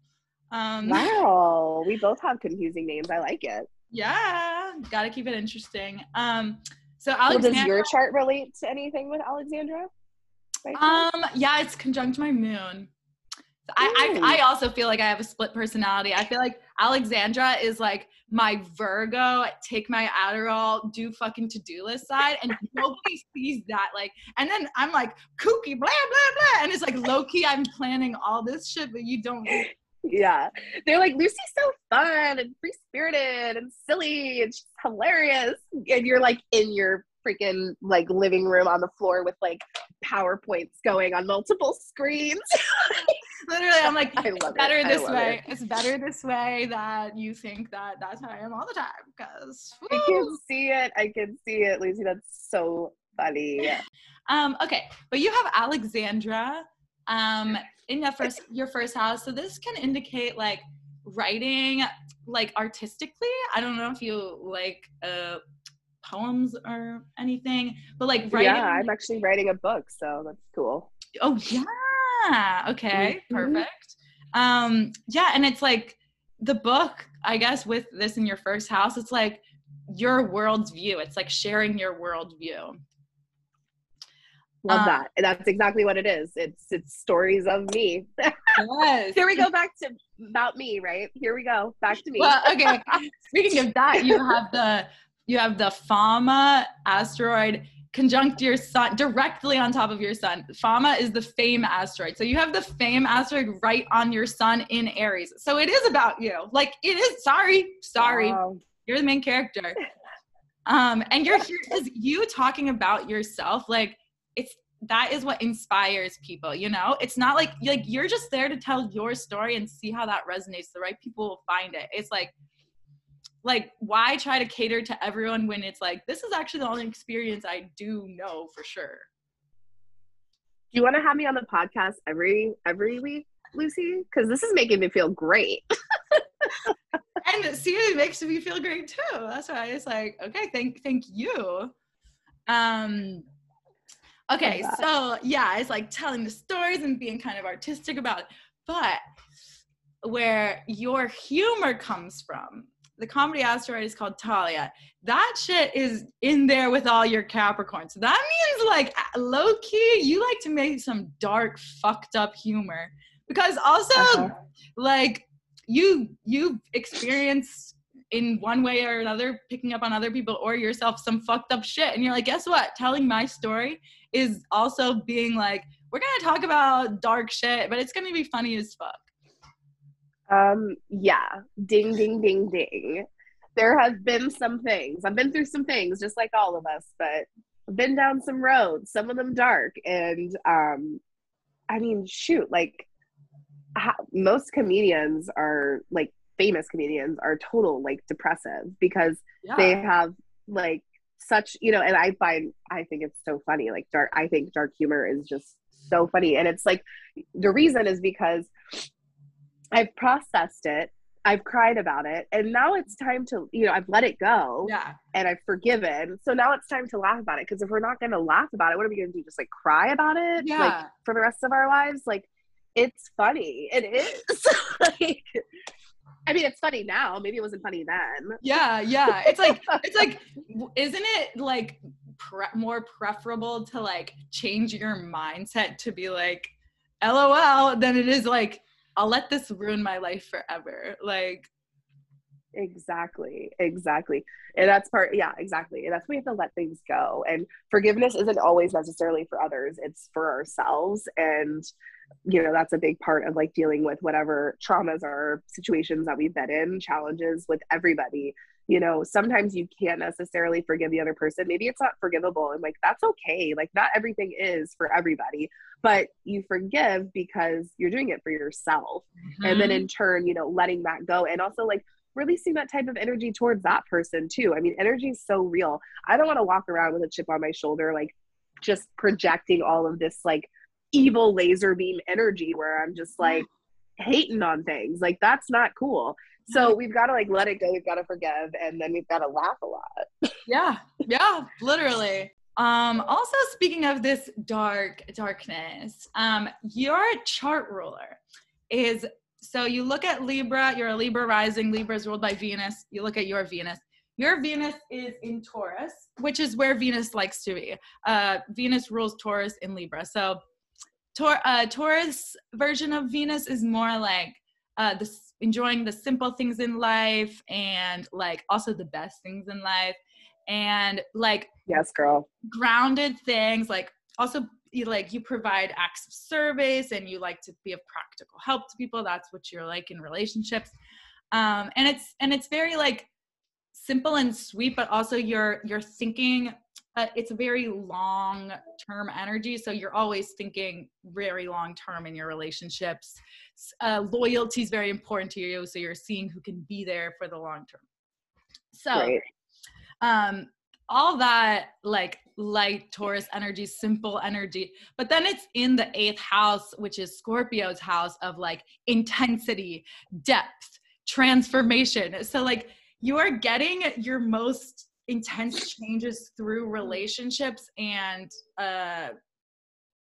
Um, wow, we both have confusing names. I like it. Yeah, got to keep it interesting. Um, so Alexandra. Well, does your chart relate to anything with Alexandra? Right um, yeah, it's conjunct my moon. I, I, I also feel like I have a split personality. I feel like Alexandra is like my Virgo, take my Adderall, do fucking to-do list side, and nobody sees that. Like, and then I'm like kooky, blah, blah, blah. And it's like low-key, I'm planning all this shit, but you don't. Yeah. They're like, Lucy's so fun and free-spirited and silly and she's hilarious. And you're like in your freaking like living room on the floor with like PowerPoints going on multiple screens. Literally, I'm like, it's better it. this way. It. It's better this way that you think that that's how I am all the time. Because I can see it. I can see it, Lucy. That's so funny. Um, okay, but you have Alexandra um, in your first your first house, so this can indicate like writing, like artistically. I don't know if you like uh, poems or anything, but like writing. Yeah, I'm actually writing a book, so that's cool. Oh yeah, okay, mm-hmm. perfect. Um, yeah, and it's like the book, I guess, with this in your first house, it's like your world's view. It's like sharing your world view. Love um, that. And that's exactly what it is. It's it's stories of me. Yes. Here we go back to about me, right? Here we go. Back to me. Well, okay. Speaking of that, you have the you have the Fama asteroid conjunct your sun directly on top of your sun. Fama is the fame asteroid. So you have the fame asteroid right on your sun in Aries. So it is about you. Like it is sorry, sorry. Wow. You're the main character. Um, and you're here is you talking about yourself, like it's that is what inspires people, you know? It's not like like you're just there to tell your story and see how that resonates. The right people will find it. It's like like why try to cater to everyone when it's like this is actually the only experience I do know for sure. Do you want to have me on the podcast every every week, Lucy? Because this is making me feel great. And see, it makes me feel great too. That's why it's like, okay, thank thank you. Um Okay, so yeah, it's like telling the stories and being kind of artistic about it. But where your humor comes from, the comedy asteroid is called Talia. That shit is in there with all your Capricorn. So that means like low key, you like to make some dark, fucked up humor because also uh-huh. like you you've experienced in one way or another, picking up on other people or yourself, some fucked up shit. And you're like, guess what? Telling my story is also being like, we're going to talk about dark shit, but it's going to be funny as fuck. Um, yeah. Ding, ding, ding, ding. There have been some things. I've been through some things, just like all of us, but I've been down some roads, some of them dark. And um, I mean, shoot, like how, most comedians are like, famous comedians are total like depressive because yeah. they have like such, you know, and I find, I think it's so funny, like dark, I think dark humor is just so funny. And it's like, the reason is because I've processed it, I've cried about it, and now it's time to, you know, I've let it go yeah. and I've forgiven. So now it's time to laugh about it. Cause if we're not going to laugh about it, what are we going to do? Just like cry about it yeah. like for the rest of our lives? Like it's funny. It is like, I mean, it's funny now. Maybe it wasn't funny then. Yeah, yeah. It's like, it's like, isn't it like pre- more preferable to like change your mindset to be like, LOL, than it is like, I'll let this ruin my life forever. Like, exactly, exactly. And that's part, yeah, exactly. And that's we have to let things go. And forgiveness isn't always necessarily for others. It's for ourselves. And you know, that's a big part of like dealing with whatever traumas or situations that we've been in, challenges with everybody. You know, sometimes you can't necessarily forgive the other person. Maybe it's not forgivable. And like, that's okay. Like not everything is for everybody, but you forgive because you're doing it for yourself. Mm-hmm. And then in turn, you know, letting that go. And also like releasing that type of energy towards that person too. I mean, energy is so real. I don't want to walk around with a chip on my shoulder, like just projecting all of this, like evil laser beam energy where I'm just like hating on things. Like that's not cool. So we've got to like let it go. We've got to forgive, and then we've got to laugh a lot. Yeah, yeah, literally. Um, also speaking of this dark darkness, um, your chart ruler is so you look at Libra. You're a Libra rising. Libra is ruled by Venus. You look at your Venus. Your Venus is in Taurus, which is where Venus likes to be. Uh, Venus rules Taurus in Libra. So Tor- uh, Taurus version of Venus is more like uh, the, enjoying the simple things in life and like also the best things in life and like yes, girl, grounded things. Like also you like you provide acts of service and you like to be of practical help to people. That's what you're like in relationships, um, and it's and it's very like simple and sweet, but also you're you're thinking. Uh, it's a very long-term energy, so you're always thinking very long-term in your relationships. Uh, loyalty is very important to you, so you're seeing who can be there for the long term. So, right. um, all that like light Taurus energy, simple energy, but then it's in the eighth house, which is Scorpio's house of like intensity, depth, transformation. So like you are getting your most intense changes through relationships and, uh,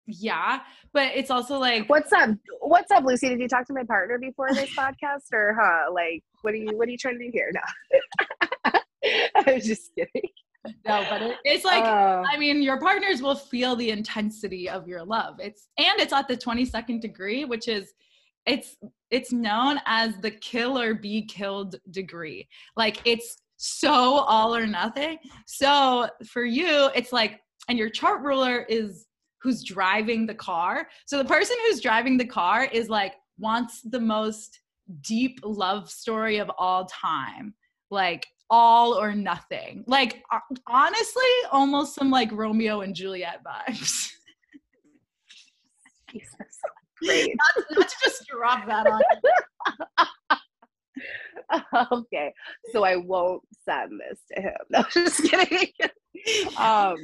yeah, but it's also like, what's up? What's up, Lucy? Did you talk to my partner before this podcast, or huh? Like, what are you, what are you trying to do here? No, I was just kidding. No, but it, it's like, uh, I mean, your partners will feel the intensity of your love. It's, and it's at the twenty-second degree, which is, it's, it's known as the kill or be killed degree. Like, it's so all or nothing. So for you, it's like, and your chart ruler is who's driving the car. So the person who's driving the car is like, wants the most deep love story of all time. Like, all or nothing. Like, honestly, almost some like Romeo and Juliet vibes. Jesus. Great. Not, not to just drop that on. Okay. So I won't send this to him. No, just kidding. um,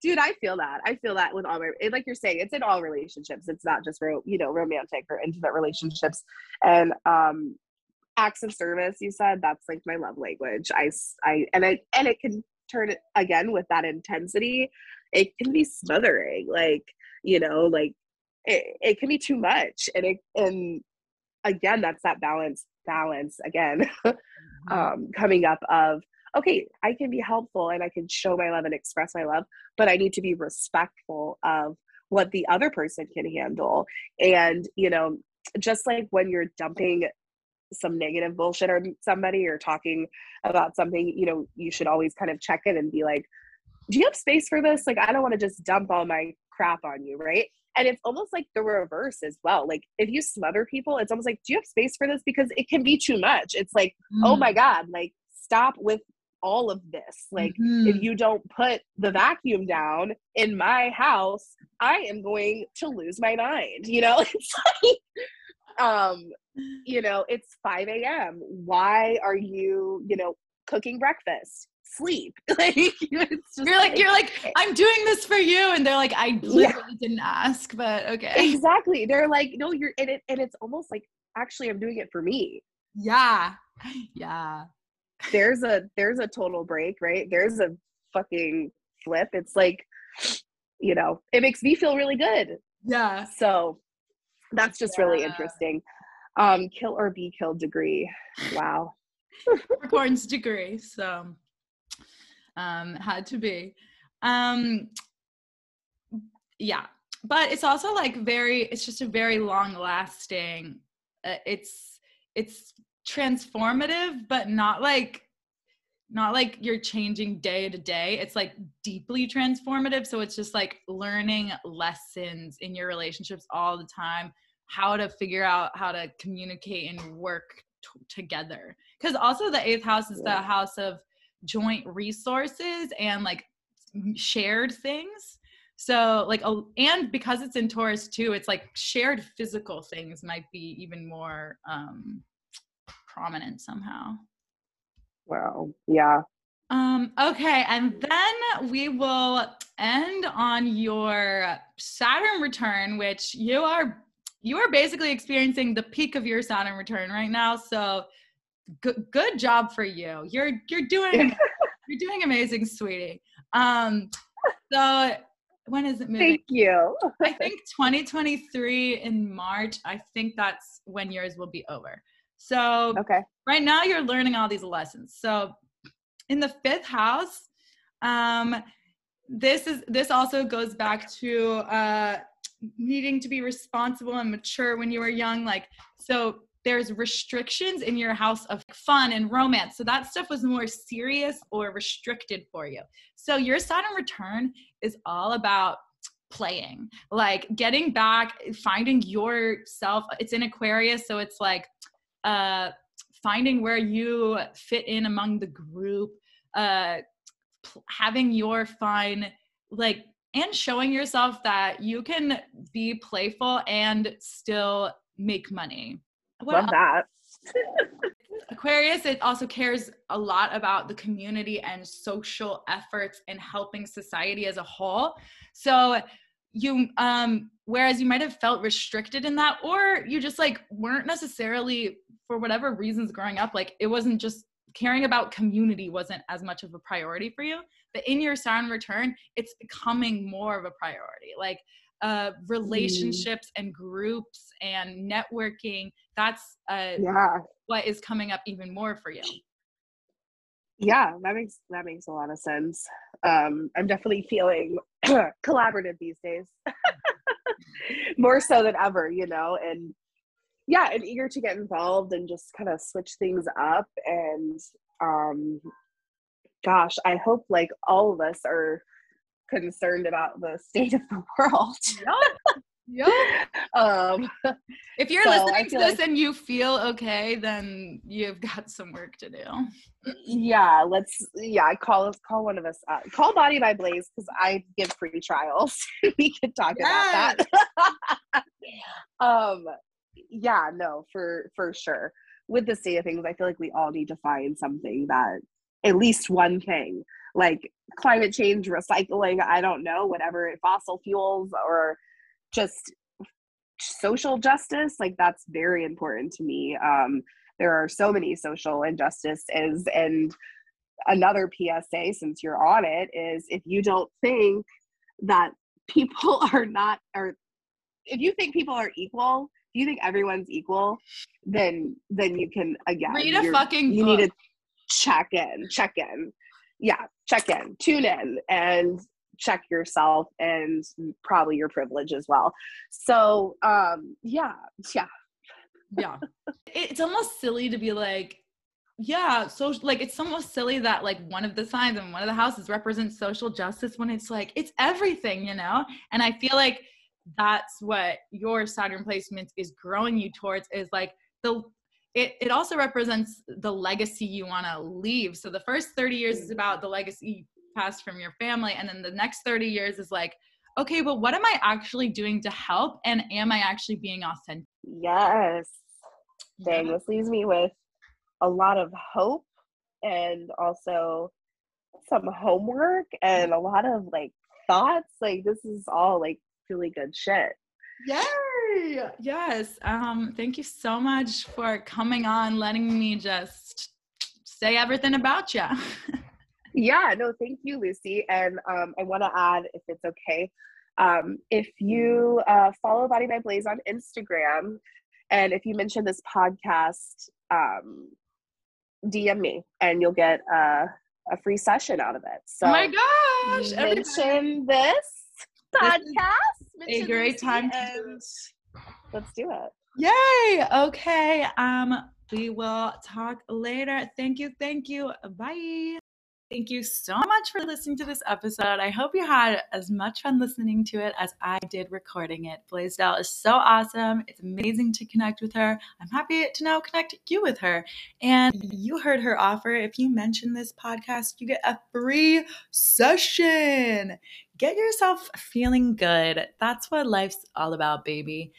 dude, I feel that. I feel that with all my, it, like you're saying, it's in all relationships. It's not just, ro- you know, romantic or intimate relationships. And, um, acts of service, you said, that's like my love language. I, I, and I, and it can turn, again, with that intensity, it can be smothering, like, you know, like it, it can be too much. And it, and again, that's that balance, balance again, mm-hmm. um, coming up of, okay, I can be helpful and I can show my love and express my love, but I need to be respectful of what the other person can handle. And, you know, just like when you're dumping some negative bullshit or somebody, or talking about something, you know, you should always kind of check in and be like, do you have space for this? Like, I don't want to just dump all my crap on you, right? And it's almost like the reverse as well. Like, if you smother people, it's almost like, do you have space for this? Because it can be too much. It's like, mm-hmm. oh my God, like, stop with all of this. Like, mm-hmm. if you don't put the vacuum down in my house, I am going to lose my mind, you know? It's like, um you know, it's five a.m. why are you you know cooking breakfast? Sleep. Like, it's just, you're like, like you're like, I'm doing this for you, and they're like, I literally yeah. didn't ask, but okay. Exactly. They're like, no, you're and it and it's almost like, actually, I'm doing it for me. Yeah. Yeah. There's a there's a total break, right? There's a fucking flip. It's like, you know, it makes me feel really good. Yeah. So that's just yeah. really interesting. Um, kill or be killed degree. Wow. Capricorn's degree. So, um, had to be, um, yeah, but it's also like very, it's just a very long lasting, uh, it's, it's transformative, but not like, not like you're changing day to day. It's like deeply transformative. So it's just like learning lessons in your relationships all the time, how to figure out how to communicate and work t- together. Because also the eighth house is yeah. the house of joint resources and like shared things. So like, a, and because it's in Taurus too, it's like shared physical things might be even more um, prominent somehow. Wow. Yeah. Um, okay. And then we will end on your Saturn return, which you are, you are basically experiencing the peak of your Saturn return right now. So g- good job for you. You're, you're doing, you're doing amazing, sweetie. Um, so when is it moving? Thank you. I think twenty twenty-three in March. I think that's when yours will be over. So okay. right now you're learning all these lessons. So in the fifth house, um, this is, this also goes back to, uh, needing to be responsible and mature when you were young. Like, so there's restrictions in your house of fun and romance. So that stuff was more serious or restricted for you. So your Saturn return is all about playing, like getting back, finding yourself. It's in Aquarius. So it's like, uh, finding where you fit in among the group, uh, pl- having your fun, like, and showing yourself that you can be playful and still make money. What Love else? That. Aquarius, it also cares a lot about the community and social efforts and helping society as a whole. So you, um, whereas you might've felt restricted in that, or you just like weren't necessarily, for whatever reasons growing up, like it wasn't just caring about community wasn't as much of a priority for you, but in your Saturn return, it's becoming more of a priority. Like uh, relationships mm. and groups and networking, that's uh, yeah. what is coming up even more for you. Yeah, that makes, that makes a lot of sense. Um, I'm definitely feeling collaborative these days, more so than ever, you know, and yeah, and eager to get involved and just kind of switch things up. And um, gosh, I hope like all of us are concerned about the state of the world. Yep. Yep. Um, if you're so listening to this like, and you feel okay, then you've got some work to do. Yeah. Let's, yeah, call us, call one of us up. Call Body by Blaze, because I give free trials. We could talk yes. about that. um, Yeah, no, for, for sure. With the state of things, I feel like we all need to find something that, at least one thing, like climate change, recycling, I don't know, whatever, fossil fuels, or just social justice. Like that's very important to me. Um, there are so many social injustices. And another P S A, since you're on it, is if you don't think that people are not, or if you think people are equal, if you think everyone's equal, then then you can again read a fucking you book. Need to check in, check in, yeah, check in, tune in, and check yourself and probably your privilege as well. So, um, yeah, yeah, yeah. It's almost silly to be like, yeah, so like it's almost silly that like one of the signs and one of the houses represents social justice when it's like it's everything, you know. And I feel like that's what your Saturn placement is growing you towards, is like the, it, it also represents the legacy you want to leave. So the first thirty years is about the legacy passed from your family. And then the next thirty years is like, okay, well, what am I actually doing to help? And am I actually being authentic? Yes. Dang, yeah. This leaves me with a lot of hope and also some homework and a lot of like thoughts. Like this is all like really good shit. Yay! Yes. Um, thank you so much for coming on, letting me just say everything about you. Yeah, no, thank you, Lucy. And um, I want to add, if it's okay, um, if you uh, follow Body by Blaze on Instagram, and if you mention this podcast, um, D M me, and you'll get a, a free session out of it. So, oh my gosh! Mention everybody. This. Podcast. A great time to do it. Let's do it. Yay. Okay. Um, we will talk later. Thank you. Thank you. Bye. Thank you so much for listening to this episode. I hope you had as much fun listening to it as I did recording it. Blaisdell is so awesome. It's amazing to connect with her. I'm happy to now connect you with her. And you heard her offer. If you mention this podcast, you get a free session. Get yourself feeling good. That's what life's all about, baby.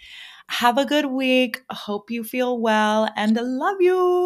Have a good week. Hope you feel well, and I love you.